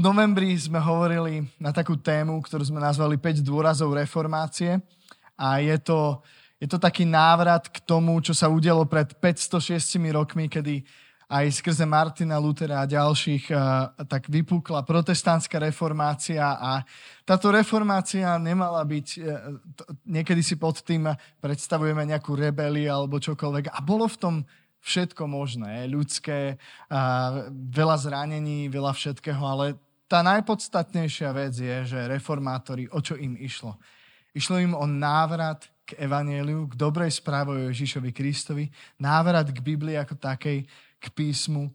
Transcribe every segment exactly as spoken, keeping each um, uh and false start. V novembri sme hovorili na takú tému, ktorú sme nazvali päť dôrazov reformácie a je to, je to taký návrat k tomu, čo sa udialo pred päťsto šiestimi rokmi, kedy aj skrze Martina Luthera a ďalších tak vypukla protestantská reformácia a táto reformácia nemala byť, niekedy si pod tým predstavujeme nejakú rebeliu alebo čokoľvek a bolo v tom všetko možné, ľudské, veľa zranení, veľa všetkého, ale tá najpodstatnejšia vec je, že reformátori, o čo im išlo? Išlo im o návrat k evanjeliu, k dobrej správe o Ježišovi Kristovi, návrat k Biblii ako takej, k písmu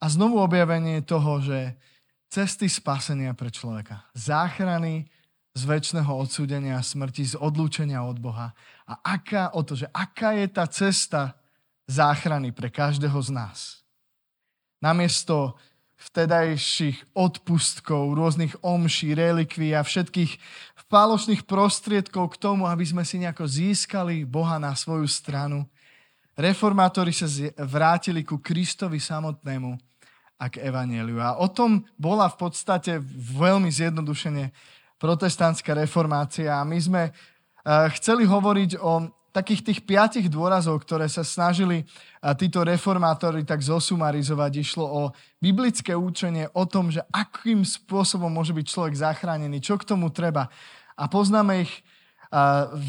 a znovu objavenie toho, že cesty spasenia pre človeka, záchrany z večného odsúdenia a smrti, z odlúčenia od Boha a aká, o to, že aká je tá cesta záchrany pre každého z nás. Namiesto vtedajších odpustkov, rôznych omší, relikví a všetkých falošných prostriedkov k tomu, aby sme si nejako získali Boha na svoju stranu, reformátori sa vrátili ku Kristovi samotnému a k evanjeliu. A o tom bola v podstate veľmi zjednodušene protestantská reformácia. A my sme chceli hovoriť o takých tých piatich dôrazov, ktoré sa snažili títo reformátori tak zosumarizovať. Išlo o biblické účenie o tom, že akým spôsobom môže byť človek zachránený, čo k tomu treba. A poznáme ich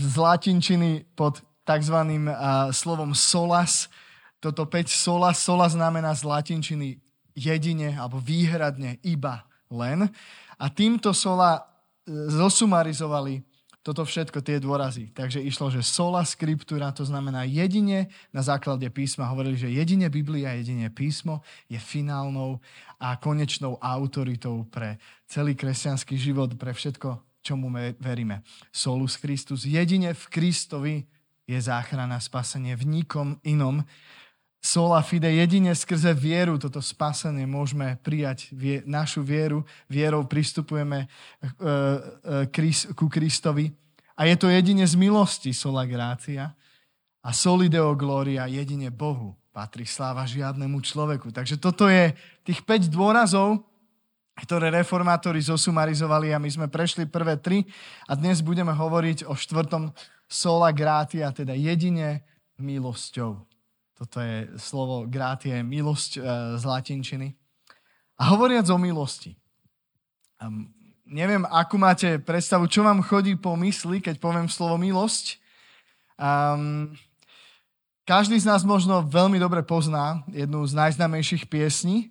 z latinčiny pod takzvaným uh, slovom solas. Toto päť solas. Sola znamená z latinčiny jedine alebo výhradne, iba, len. A týmto sola zosumarizovali toto všetko, tie dôrazy. Takže išlo, že sola scriptura, to znamená jedine na základe písma. Hovorili, že jedine Biblia, jedine písmo je finálnou a konečnou autoritou pre celý kresťanský život, pre všetko, čomu veríme. Solus Christus, jedine v Kristovi je záchrana, spasenie v nikom inom. Sola fide, jedine skrze vieru toto spasenie môžeme prijať, vie, našu vieru. Vierou pristupujeme e, e, kris, ku Kristovi. A je to jedine z milosti, sola gratia. A soli deo gloria, jedine Bohu patrí sláva, žiadnemu človeku. Takže toto je tých päť dôrazov, ktoré reformátori zosumarizovali a my sme prešli prvé tri a dnes budeme hovoriť o štvrtom sola gratia, teda jedine milosťou. Toto je slovo gratia, milosť z latinčiny. A hovoriac o milosti. Um, neviem, akú máte predstavu, čo vám chodí po mysli, keď poviem slovo milosť. Um, každý z nás možno veľmi dobre pozná jednu z najznámejších piesní,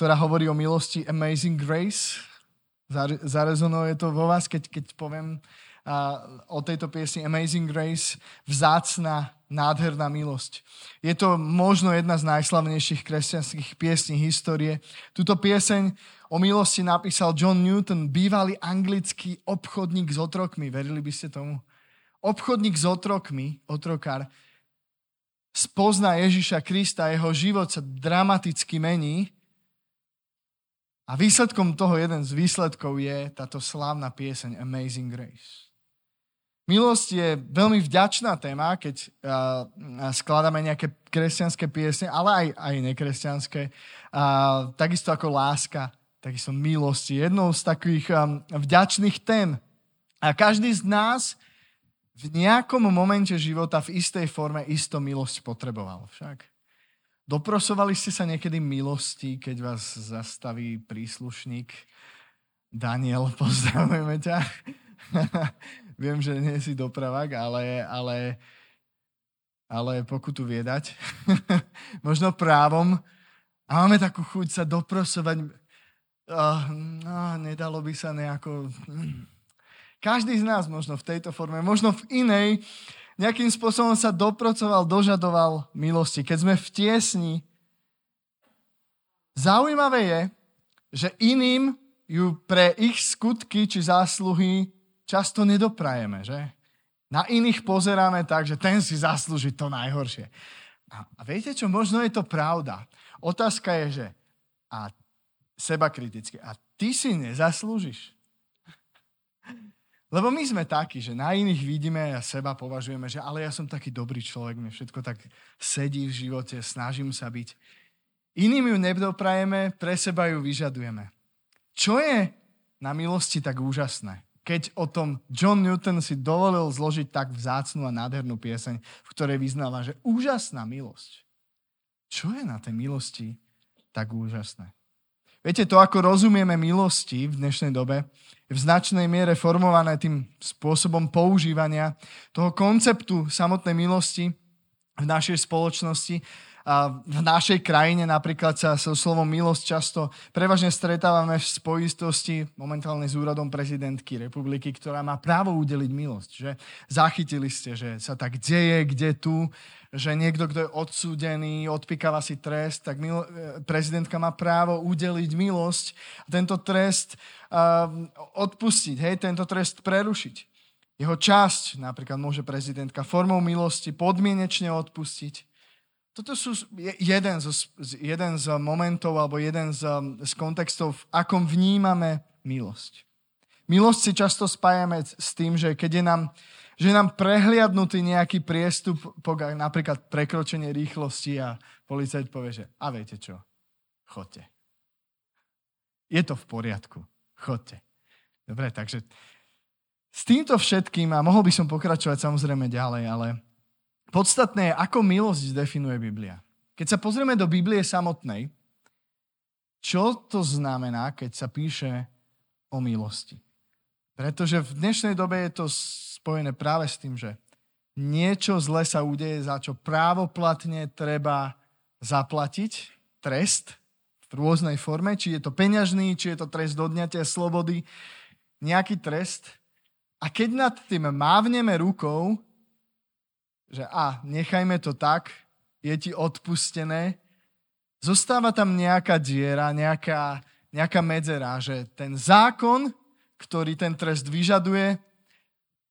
ktorá hovorí o milosti Amazing Grace. Zarezonuje to vo vás, keď, keď poviem a, o tejto piesni Amazing Grace, vzácna, nádherná milosť. Je to možno jedna z najslavnejších kresťanských piesní histórie. Túto pieseň o milosti napísal John Newton, bývalý anglický obchodník s otrokmi. Verili by ste tomu? Obchodník s otrokmi, otrokár, spozná Ježiša Krista, jeho život sa dramaticky mení. A výsledkom toho, jeden z výsledkov je táto slávna pieseň Amazing Grace. Milosť je veľmi vďačná téma, keď uh, skladáme nejaké kresťanské piesne, ale aj, aj nekresťanské. Uh, takisto ako láska, takisto milosť je jednou z takých um, vďačných tém. A každý z nás v nejakom momente života v istej forme isto milosť potreboval však. Doprosovali ste sa niekedy milosti, keď vás zastaví príslušník? Daniel, pozdravujeme ťa. Viem, že nie si dopravák, ale, ale, ale pokutu vie dať. Možno právom. A máme takú chuť sa doprosovať. Uh, no, nedalo by sa nejako... Každý z nás možno v tejto forme, možno v inej, nejakým spôsobom sa dopracoval, dožadoval milosti. Keď sme v tiesni, zaujímavé je, že iným ju pre ich skutky či zásluhy často nedoprajeme, že? Na iných pozeráme tak, že ten si zaslúži to najhoršie. A, a viete čo, možno je to pravda. Otázka je, že a seba kriticky, a ty si nezaslúžiš? Lebo my sme takí, že na iných vidíme a seba považujeme, že ale ja som taký dobrý človek, mne všetko tak sedí v živote, snažím sa byť. Iným ju nedoprajeme, pre seba ju vyžadujeme. Čo je na milosti tak úžasné, keď o tom John Newton si dovolil zložiť tak vzácnu a nádhernú pieseň, v ktorej vyznáva, že úžasná milosť. Čo je na tej milosti tak úžasné? Viete, to, ako rozumieme milosti v dnešnej dobe, je v značnej miere formované tým spôsobom používania toho konceptu samotnej milosti v našej spoločnosti. A v našej krajine napríklad sa so slovom milosť často prevažne stretávame v spojistosti momentálne s úradom prezidentky republiky, ktorá má právo udeliť milosť. Že? Zachytili ste, že sa tak deje, kde tu, že niekto, kto je odsúdený, odpíkava si trest, tak milo- prezidentka má právo udeliť milosť a tento trest uh, odpustiť, hej, tento trest prerušiť. Jeho časť napríklad môže prezidentka formou milosti podmienečne odpustiť. Toto sú jeden z, jeden z momentov alebo jeden z, z kontextov, v akom vnímame milosť. Milosť si často spájame s tým, že keď je nám, že je nám prehliadnutý nejaký priestup, napríklad prekročenie rýchlosti a policajt povie, že a viete čo, chodte. Je to v poriadku, chodte. Dobre, takže s týmto všetkým, a mohol by som pokračovať samozrejme ďalej, ale podstatné je, ako milosť definuje Biblia. Keď sa pozrieme do Biblie samotnej, čo to znamená, keď sa píše o milosti? Pretože v dnešnej dobe je to spojené práve s tým, že niečo zlé sa udeje, za čo právoplatne treba zaplatiť trest v rôznej forme, či je to peňažný, či je to trest odňatia slobody, nejaký trest. A keď nad tým mávneme rukou, že a, nechajme to tak, je ti odpustené, zostáva tam nejaká diera, nejaká, nejaká medzera, že ten zákon, ktorý ten trest vyžaduje,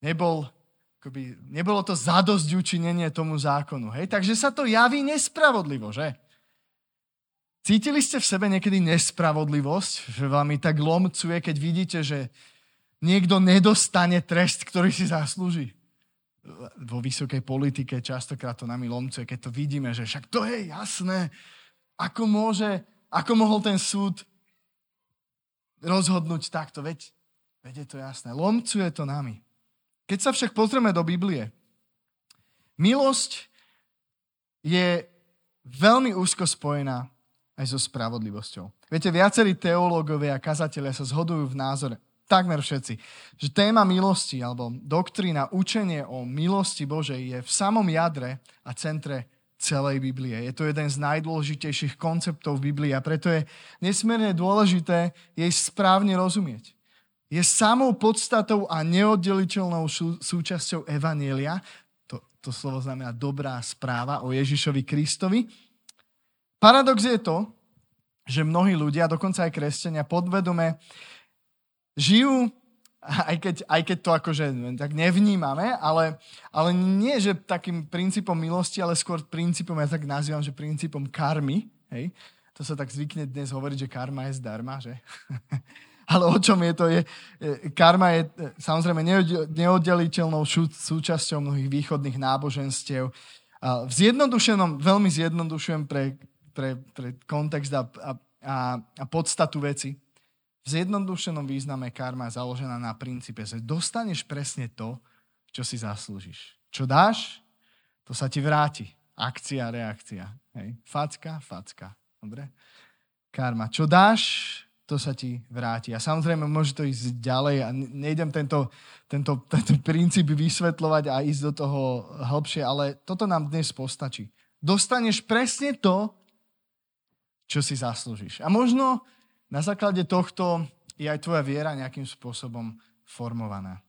nebol, akoby, nebolo to zadosť učinenie tomu zákonu. Hej? Takže sa to javí nespravodlivo, že? Cítili ste v sebe niekedy nespravodlivosť, že vám i tak lomcuje, keď vidíte, že niekto nedostane trest, ktorý si zaslúži? Vo vysokej politike častokrát to nami lomcuje, keď to vidíme, že však to je jasné, ako môže, ako mohol ten súd rozhodnúť takto, veď, veď je to jasné, lomcuje to nami. Keď sa však pozrieme do Biblie, milosť je veľmi úzko spojená aj so spravodlivosťou. Viete, viacerí teológovia a kazatelia sa zhodujú v názore, takmer všetci, že téma milosti alebo doktrína, učenie o milosti Božej je v samom jadre a centre celej Biblie. Je to jeden z najdôležitejších konceptov Biblii a preto je nesmierne dôležité jej správne rozumieť. Je samou podstatou a neoddeliteľnou súčasťou Evanielia, to, to slovo znamená dobrá správa o Ježišovi Kristovi. Paradox je to, že mnohí ľudia, dokonca aj kresťania, podvedome žijú, aj keď, aj keď to akože tak nevnímame, ale, ale nie, že takým princípom milosti, ale skôr princípom, ja tak nazývam, že princípom karmy. Hej? To sa tak zvykne dnes hovoriť, že karma je zdarma, že? Ale o čom je to? Je, karma je samozrejme neoddeliteľnou súčasťou mnohých východných náboženstiev. V zjednodušenom, veľmi zjednodušujem pre, pre, pre kontext a, a, a podstatu veci. V zjednodušenom význame karma je založená na princípe, že dostaneš presne to, čo si zaslúžiš. Čo dáš, to sa ti vráti. Akcia, reakcia. Hej. Facka, facka. Dobre? Karma. Čo dáš, to sa ti vráti. A samozrejme, môže to ísť ďalej a nejdem tento, tento, tento princíp vysvetľovať a ísť do toho hlbšie, ale toto nám dnes postačí. Dostaneš presne to, čo si zaslúžiš. A možno na základe tohto je aj tvoja viera nejakým spôsobom formovaná.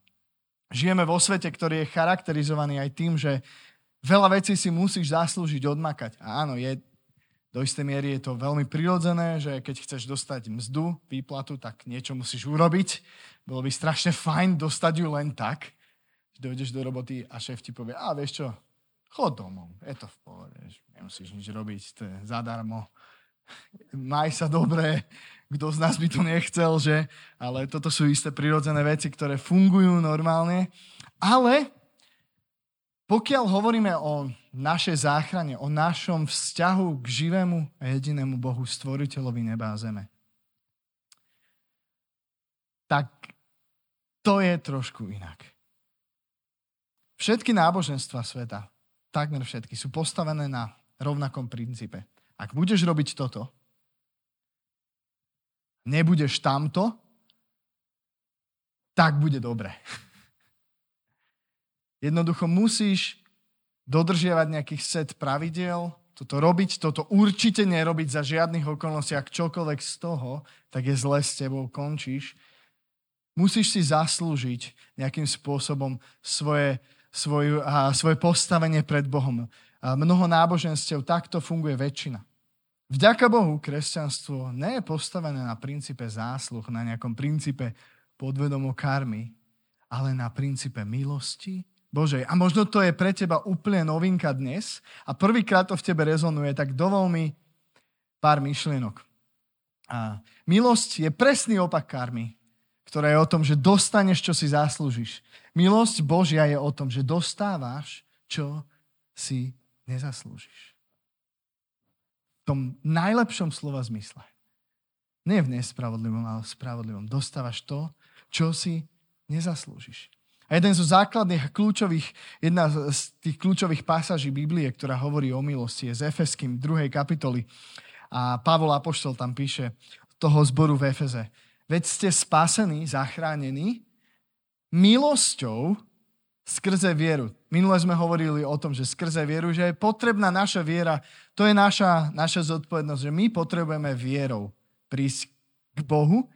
Žijeme vo svete, ktorý je charakterizovaný aj tým, že veľa vecí si musíš zaslúžiť, odmakať. A áno, je, do istej miery je to veľmi prirodzené, že keď chceš dostať mzdu, výplatu, tak niečo musíš urobiť. Bolo by strašne fajn dostať ju len tak, že dojdeš do roboty a šéf ti povie, a vieš čo, chod domov, je to v pohode, nemusíš nič robiť, to je zadarmo. Maj sa dobre, kto z nás by to nechcel, že? Ale toto sú isté prirodzené veci, ktoré fungujú normálne. Ale pokiaľ hovoríme o našej záchrane, o našom vzťahu k živému a jedinému Bohu, stvoriteľovi neba a zeme, to je trošku inak. Všetky náboženstva sveta, takmer všetky, sú postavené na rovnakom princípe. Ak budeš robiť toto, nebudeš tamto, tak bude dobre. Jednoducho musíš dodržiavať nejakých set pravidiel, toto robiť, toto určite nerobiť za žiadnych okolností, ak čokoľvek z toho, tak je zle s tebou, končíš. Musíš si zaslúžiť nejakým spôsobom svoje, svoju, a, svoje postavenie pred Bohom. A mnoho náboženstiev, takto funguje väčšina. Vďaka Bohu, kresťanstvo nie je postavené na princípe zásluh, na nejakom princípe podvedomo karmy, ale na princípe milosti Božej. A možno to je pre teba úplne novinka dnes a prvýkrát to v tebe rezonuje, tak dovol mi pár myšlienok. A milosť je presný opak karmy, ktorá je o tom, že dostaneš, čo si zaslúžiš. Milosť Božia je o tom, že dostávaš, čo si nezaslúžiš. V tom najlepšom slova zmysle. Nie v nespravodlivom, ale v spravodlivom. Dostávaš to, čo si nezaslúžiš. A jeden zo základných kľúčových, jedna z tých kľúčových pasáží Biblie, ktorá hovorí o milosti, je z Efeským druhej kapitoly. A Pavol apoštol tam píše toho zboru v Efeze. Veď ste spasení, zachránení milosťou skrze vieru. Minule sme hovorili o tom, že skrze vieru, že je potrebná naša viera. To je naša, naša zodpovednosť, že my potrebujeme vierou prísť k Bohu,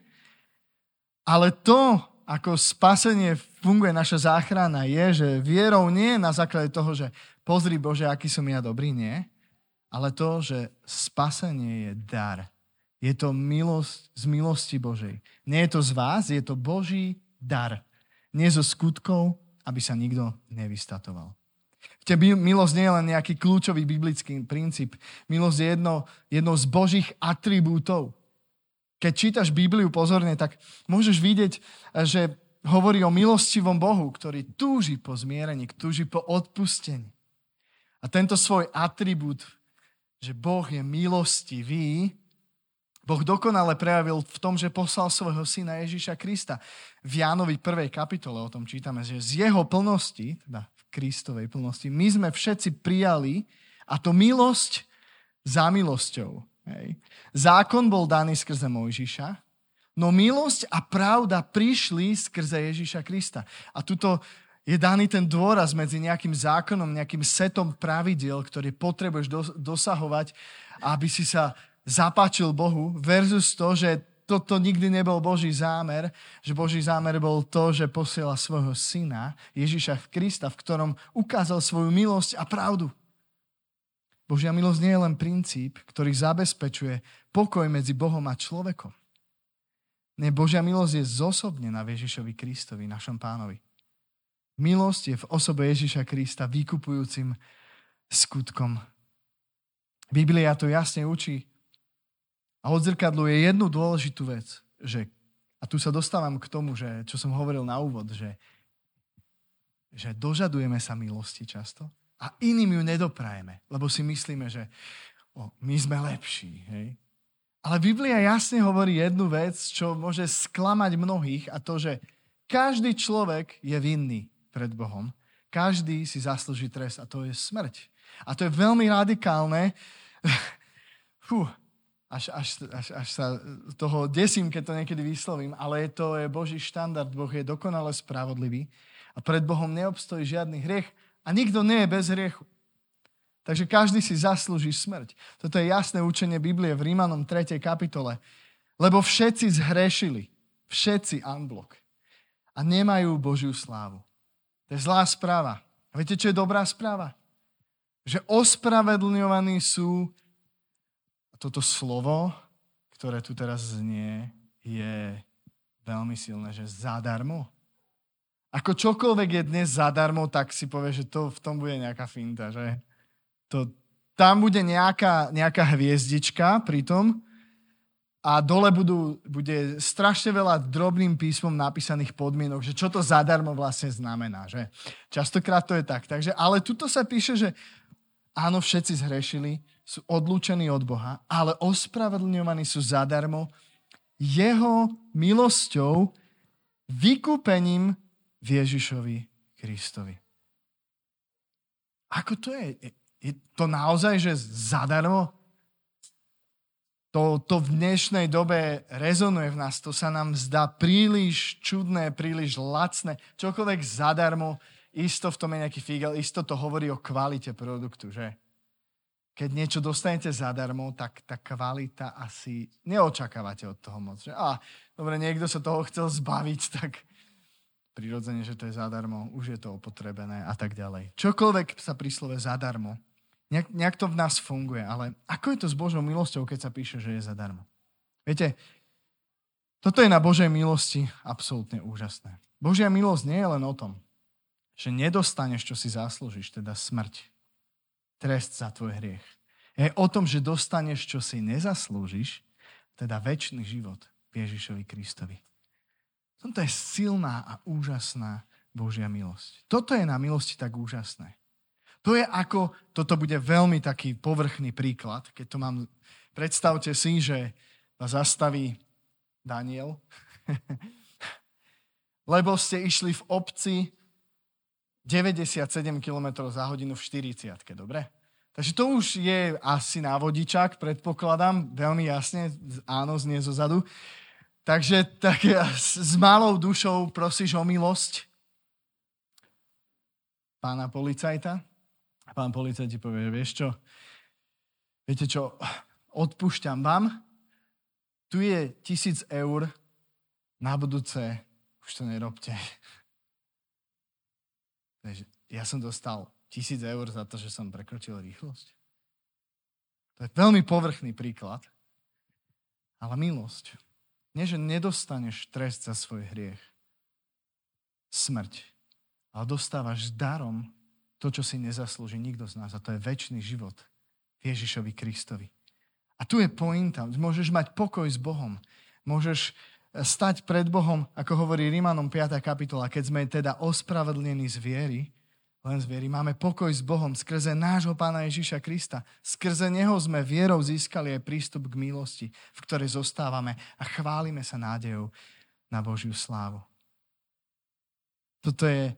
ale to, ako spasenie funguje naša záchrana, je, že vierou nie je na základe toho, že pozri Bože, aký som ja dobrý, nie, ale to, že spasenie je dar. Je to milosť z milosti Božej. Nie je to z vás, je to Boží dar. Nie zo skutkov, aby sa nikto nevystatoval. Tebe milosť nie je len nejaký kľúčový biblický princíp. Milosť je jedno, jedno z Božích atribútov. Keď čítaš Bibliu pozorne, tak môžeš vidieť, že hovorí o milostivom Bohu, ktorý túži po zmierení, túži po odpustení. A tento svoj atribút, že Boh je milostivý, Boh dokonale prejavil v tom, že poslal svojho syna Ježiša Krista. V Jánovi prvej kapitole o tom čítame, že z jeho plnosti, teda v Kristovej plnosti, my sme všetci prijali, a to milosť za milosťou. Hej. Zákon bol daný skrze Mojžiša, no milosť a pravda prišli skrze Ježiša Krista. A tuto je daný ten dôraz medzi nejakým zákonom, nejakým setom pravidiel, ktorý potrebuješ dosahovať, aby si sa zapáčil Bohu, versus to, že toto nikdy nebol Boží zámer, že Boží zámer bol to, že posiela svojho syna Ježiša Krista, v ktorom ukázal svoju milosť a pravdu. Božia milosť nie je len princíp, ktorý zabezpečuje pokoj medzi Bohom a človekom. Ne, Božia milosť je zosobnená v Ježišovi Kristovi, našom pánovi. Milosť je v osobe Ježiša Krista vykupujúcim skutkom. Biblia to jasne učí a odzrkadluje jednu dôležitú vec, že, a tu sa dostávam k tomu, že, čo som hovoril na úvod, že, že dožadujeme sa milosti často, a iným ju nedoprajeme, lebo si myslíme, že o, my sme lepší. Hej? Ale Biblia jasne hovorí jednu vec, čo môže sklamať mnohých, a to, že každý človek je vinný pred Bohom. Každý si zaslúži trest, a to je smrť. A to je veľmi radikálne. Fú, až, až, až, až sa toho desím, keď to niekedy vyslovím, ale to je Boží štandard. Boh je dokonale spravodlivý a pred Bohom neobstojí žiadny hriech. A nikto nie je bez hriechu. Takže každý si zaslúži smrť. Toto je jasné učenie Biblie v Rímanom tretej kapitole. Lebo všetci zhrešili. Všetci unblock. A nemajú Božiu slávu. To je zlá správa. A viete, čo je dobrá správa? Že ospravedlňovaní sú, a toto slovo, ktoré tu teraz znie, je veľmi silné, že zadarmo. Ako čokoľvek je dnes zadarmo, tak si povie, že to, v tom bude nejaká finta, že? To, tam bude nejaká, nejaká hviezdička pritom a dole budú, bude strašne veľa drobným písmom napísaných podmienok, že čo to zadarmo vlastne znamená, že? Častokrát to je tak. Takže, ale tuto sa píše, že áno, všetci zhrešili, sú odlúčení od Boha, ale ospravedlňovaní sú zadarmo jeho milosťou vykúpením v Ježišovi Kristovi. Ako to je? Je to naozaj, že zadarmo? To, to v dnešnej dobe rezonuje v nás. To sa nám zdá príliš čudné, príliš lacné. Čokoľvek zadarmo, isto v tom je nejaký fígel, isto to hovorí o kvalite produktu, že? Keď niečo dostanete zadarmo, tak tá kvalita asi neočakávate od toho moc. Že? A dobre, niekto sa toho chcel zbaviť, tak prirodzene, že to je zadarmo, už je to opotrebené a tak ďalej. Čokoľvek sa pri slove zadarmo, Nejak, nejak to v nás funguje, ale ako je to s Božou milosťou, keď sa píše, že je zadarmo? Viete, toto je na Božej milosti absolútne úžasné. Božia milosť nie je len o tom, že nedostaneš, čo si zaslúžiš, teda smrť, trest za tvoj hriech. Je o tom, že dostaneš, čo si nezaslúžiš, teda večný život Ježišovi Kristovi. Toto je silná a úžasná Božia milosť. Toto je na milosti tak úžasné. To je ako, toto bude veľmi taký povrchný príklad, keď to mám, predstavte si, že vás zastaví Daniel, lebo ste išli v obci deväťdesiatsedem kilometrov za hodinu v štyridsiatke, dobre? Takže to už je asi návodičák, predpokladám, veľmi jasne, áno, znie zo zadu. Takže tak s malou dušou prosíš o milosť pána policajta. A pán policajt ti povie, vieš čo, viete čo, odpúšťam vám, tu je tisíc eur, na budúce už to nerobte. Takže ja som dostal tisíc eur za to, že som prekročil rýchlosť. To je veľmi povrchný príklad, ale milosť. Nie, že nedostaneš trest za svoj hriech, smrť, ale dostávaš darom to, čo si nezaslúži nikto z nás, a to je večný život Ježišovi Kristovi. A tu je pointa. Môžeš mať pokoj s Bohom. Môžeš stať pred Bohom, ako hovorí Rimanom piata kapitola, keď sme teda ospravedlnení z viery, len z viery, máme pokoj s Bohom skrze nášho Pána Ježiša Krista. Skrze Neho sme vierou získali aj prístup k milosti, v ktorej zostávame a chválime sa nádejou na Božiu slávu. Toto je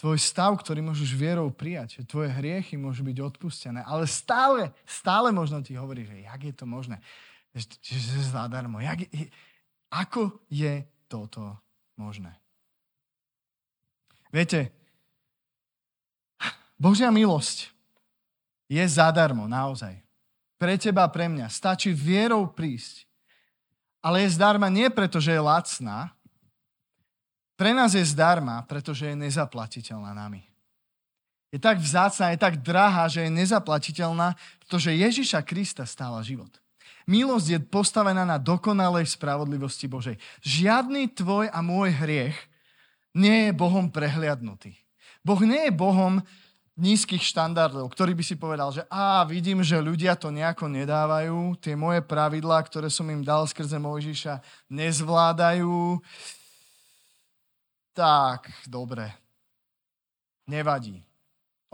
tvoj stav, ktorý môžeš vierou prijať, že tvoje hriechy môžu byť odpustené, ale stále, stále možno ti hovorí, že jak je to možné, že, že, že zadarmo, jak je, ako je toto možné. Viete, Božia milosť je zadarmo, naozaj. Pre teba, pre mňa. Stačí vierou prísť, ale je zdarma nie preto, že je lacná. Pre nás je zdarma, pretože je nezaplatiteľná nami. Je tak vzácna, je tak drahá, že je nezaplatiteľná, pretože Ježiša Krista stála život. Milosť je postavená na dokonalej spravodlivosti Božej. Žiadny tvoj a môj hriech nie je Bohom prehliadnutý. Boh nie je Bohom nízkych štandardov, ktorý by si povedal, že á, vidím, že ľudia to nejako nedávajú, tie moje pravidlá, ktoré som im dal skrze Mojžiša, nezvládajú. Tak, dobre, nevadí,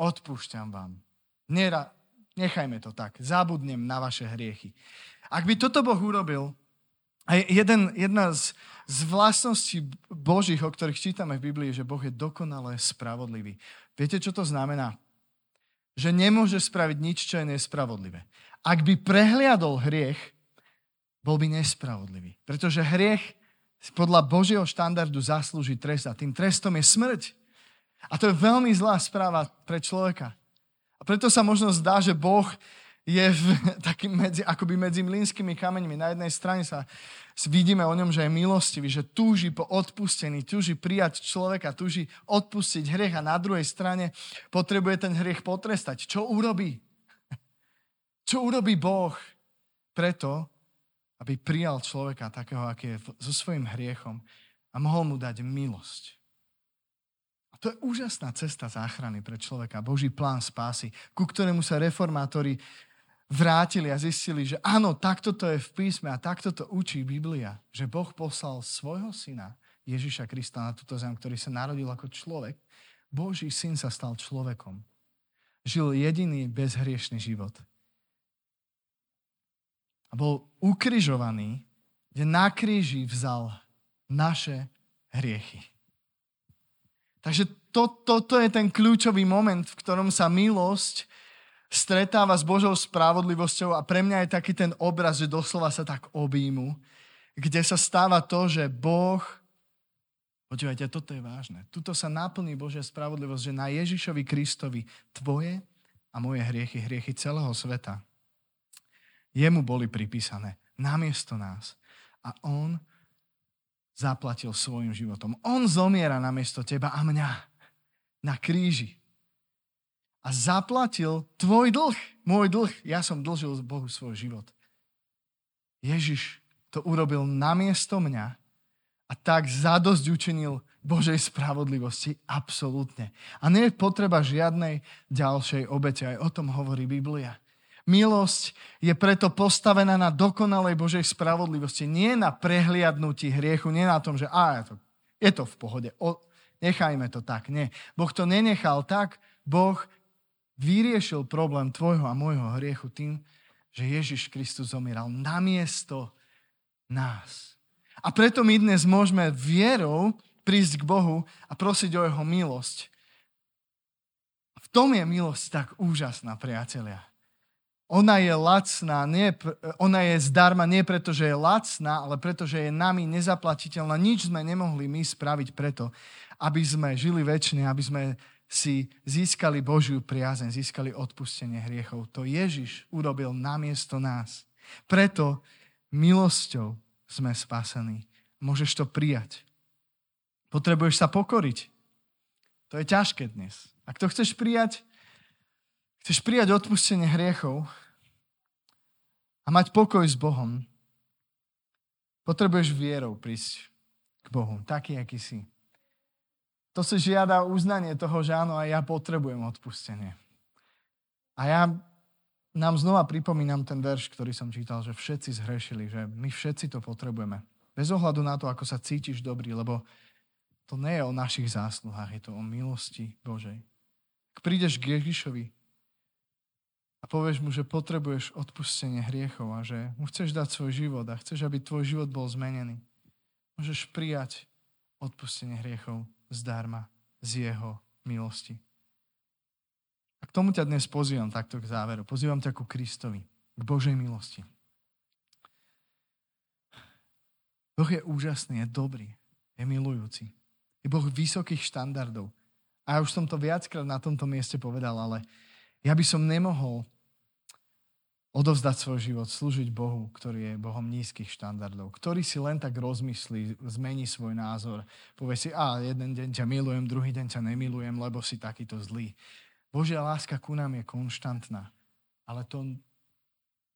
odpúšťam vám, Nera, nechajme to tak, zabudnem na vaše hriechy. Ak by toto Boh urobil, a jeden, jedna z, z vlastností Božích, o ktorých čítame v Biblii, že Boh je dokonale spravodlivý. Viete, čo to znamená? Že nemôže spraviť nič, čo je nespravodlivé. Ak by prehliadol hriech, bol by nespravodlivý, pretože hriech podľa Božieho štandardu zaslúži trest a tým trestom je smrť. A to je veľmi zlá správa pre človeka. A preto sa možno zdá, že Boh je v, taký medzi, akoby medzi mlynskými kameňmi. Na jednej strane sa vidíme o ňom, že je milostivý, že túži po odpustení, túži prijať človeka, túži odpustiť hriech a na druhej strane potrebuje ten hriech potrestať. Čo urobí? Čo urobí Boh? Preto, aby prijal človeka takého, aký je so svojím hriechom a mohol mu dať milosť. A to je úžasná cesta záchrany pre človeka, Boží plán spásy, ku ktorému sa reformátori vrátili a zistili, že áno, takto to je v písme a takto to učí Biblia, že Boh poslal svojho syna, Ježiša Krista, na túto zem, ktorý sa narodil ako človek. Boží syn sa stal človekom. Žil jediný bezhriešný život. A bol ukrižovaný, kde na kríži vzal naše hriechy. Takže toto to, to je ten kľúčový moment, v ktorom sa milosť stretáva s Božou spravodlivosťou a pre mňa je taký ten obraz, že doslova sa tak objímu, kde sa stáva to, že Boh, počúvajte, toto je vážne, tuto sa naplní Božia spravodlivosť, že na Ježišovi Kristovi tvoje a moje hriechy, hriechy celého sveta, jemu boli pripísané namiesto nás a on zaplatil svojim životom. On zomiera namiesto teba a mňa na kríži a zaplatil tvoj dlh, môj dlh, ja som dlžil Bohu svoj život. Ježiš to urobil namiesto mňa a tak zadosť učinil Božej spravodlivosti absolútne. A nie je potreba žiadnej ďalšej obete, aj o tom hovorí Biblia. Milosť je preto postavená na dokonalej Božej spravodlivosti, nie na prehliadnutí hriechu, nie na tom, že á, je to v pohode, o, nechajme to tak. Nie, Boh to nenechal tak, Boh vyriešil problém tvojho a môjho hriechu tým, že Ježiš Kristus zomieral namiesto nás. A preto my dnes môžeme vierou prísť k Bohu a prosiť o jeho milosť. V tom je milosť tak úžasná, priatelia. Ona je lacná, nie, ona je zdarma nie preto, že je lacná, ale preto, že je nami nezaplatiteľná. Nič sme nemohli my spraviť preto, aby sme žili večne, aby sme si získali Božiu priazeň, získali odpustenie hriechov. To Ježiš urobil namiesto nás. Preto milosťou sme spasení. Môžeš to prijať. Potrebuješ sa pokoriť. To je ťažké dnes. Ak to chceš prijať, chceš prijať odpustenie hriechov a mať pokoj s Bohom, potrebuješ vierou prísť k Bohu, taký, aký si. To si žiada uznanie toho, že áno, aj ja potrebujem odpustenie. A ja nám znova pripomínam ten verš, ktorý som čítal, že všetci zhrešili, že my všetci to potrebujeme. Bez ohľadu na to, ako sa cítiš dobrý, lebo to nie je o našich zásluhách, je to o milosti Božej. Ak prídeš k Ježišovi a povieš mu, že potrebuješ odpustenie hriechov a že mu chceš dať svoj život a chceš, aby tvoj život bol zmenený, môžeš prijať odpustenie hriechov zdarma z jeho milosti. A k tomu ťa dnes pozývam takto k záveru. Pozývam ťa ku Kristovi, k Božej milosti. Boh je úžasný, je dobrý, je milujúci. Je Boh vysokých štandardov. A ja už som to viackrát na tomto mieste povedal, ale ja by som nemohol odovzdať svoj život, slúžiť Bohu, ktorý je Bohom nízkych štandardov, ktorý si len tak rozmyslí, zmení svoj názor, povie si, a jeden deň ťa milujem, druhý deň ťa nemilujem, lebo si takýto zlý. Božia láska ku nám je konštantná, ale to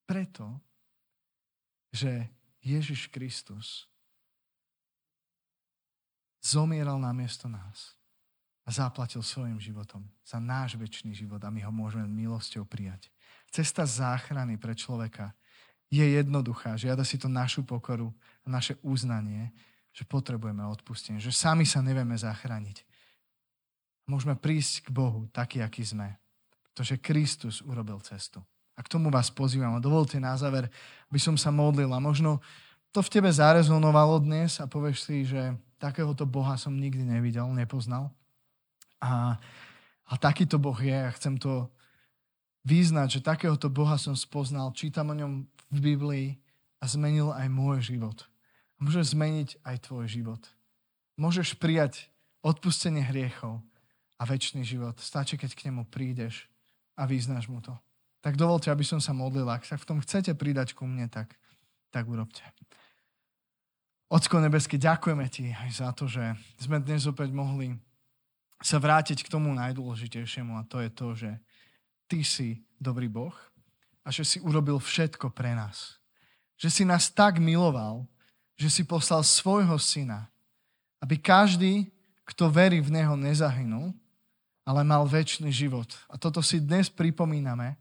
preto, že Ježiš Kristus zomieral namiesto nás a zaplatil svojim životom za náš večný život a my ho môžeme milosťou prijať. Cesta záchrany pre človeka je jednoduchá. Žiada si to našu pokoru a naše uznanie, že potrebujeme odpustenie, že sami sa nevieme zachrániť. Môžeme prísť k Bohu taký, aký sme, pretože Kristus urobil cestu. A k tomu vás pozývam. A dovolte na záver, aby som sa modlil. A možno to v tebe zarezonovalo dnes a povieš si, že takéhoto Boha som nikdy nevidel, nepoznal. A, a takýto Boh je a chcem to vyznať, že takéhoto Boha som spoznal, čítam o ňom v Biblii a zmenil aj môj život. Môžeš zmeniť aj tvoj život. Môžeš prijať odpustenie hriechov a večný život. Stačí, keď k nemu prídeš a vyznáš mu to. Tak dovolte, aby som sa modlil. Ak sa v tom chcete pridať ku mne, tak, tak urobte. Otco nebeský, ďakujeme ti aj za to, že sme dnes opäť mohli sa vrátiť k tomu najdôležitejšiemu a to je to, že ty si dobrý Boh a že si urobil všetko pre nás. Že si nás tak miloval, že si poslal svojho syna, aby každý, kto verí v neho, nezahynul, ale mal večný život. A toto si dnes pripomíname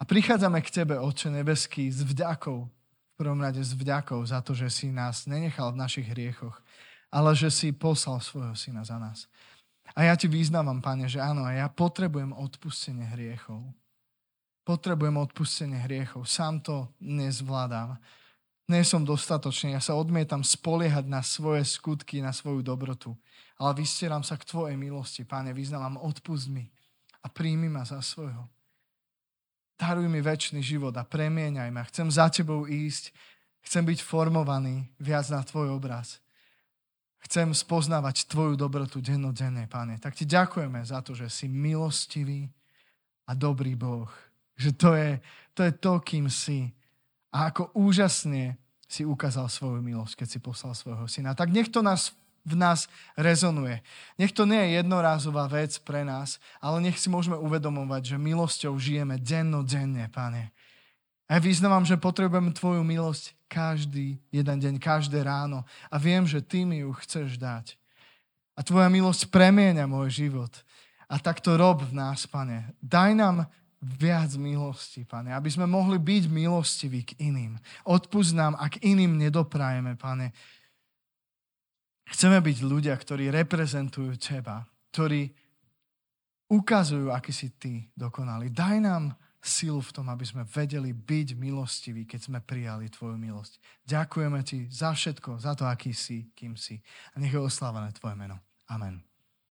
a prichádzame k tebe, Otče nebeský, s vďakou, v prvom rade s vďakou za to, že si nás nenechal v našich hriechoch, ale že si poslal svojho syna za nás. A ja ti vyznávam, Pane, že áno, ja potrebujem odpustenie hriechov. Potrebujem odpustenie hriechov. Sám to nezvládam. Nie som dostatočný, ja sa odmietam spoliehať na svoje skutky, na svoju dobrotu. Ale vystieram sa k Tvojej milosti, Pane, vyznávam, odpust mi a príjmi ma za svojho. Daruj mi večný život a premieňaj ma. Chcem za Tebou ísť, chcem byť formovaný viac na Tvoj obraz. Chcem spoznávať Tvoju dobrotu dennodenne, Pane. Tak Ti ďakujeme za to, že si milostivý a dobrý Boh. Že to je to, je to kým si. A ako úžasne si ukázal svoju milosť, keď si poslal svojho syna. Tak nech to nás, v nás rezonuje. Nech to nie je jednorázová vec pre nás, ale nech si môžeme uvedomovať, že milosťou žijeme dennodenne, Pane. A ja vyznávam, že potrebujem Tvoju milosť každý jeden deň, každé ráno. A viem, že Ty mi ju chceš dať. A Tvoja milosť premieňa môj život. A tak to rob v nás, Pane. Daj nám viac milosti, Pane, aby sme mohli byť milostiví k iným. Odpusť nám, ak iným nedoprajeme, Pane. Chceme byť ľudia, ktorí reprezentujú Teba, ktorí ukazujú, aký si Ty dokonalý. Daj nám silu v tom, aby sme vedeli byť milostiví, keď sme prijali Tvoju milosť. Ďakujeme Ti za všetko, za to, aký si, kým si. A nech je oslávané Tvoje meno. Amen.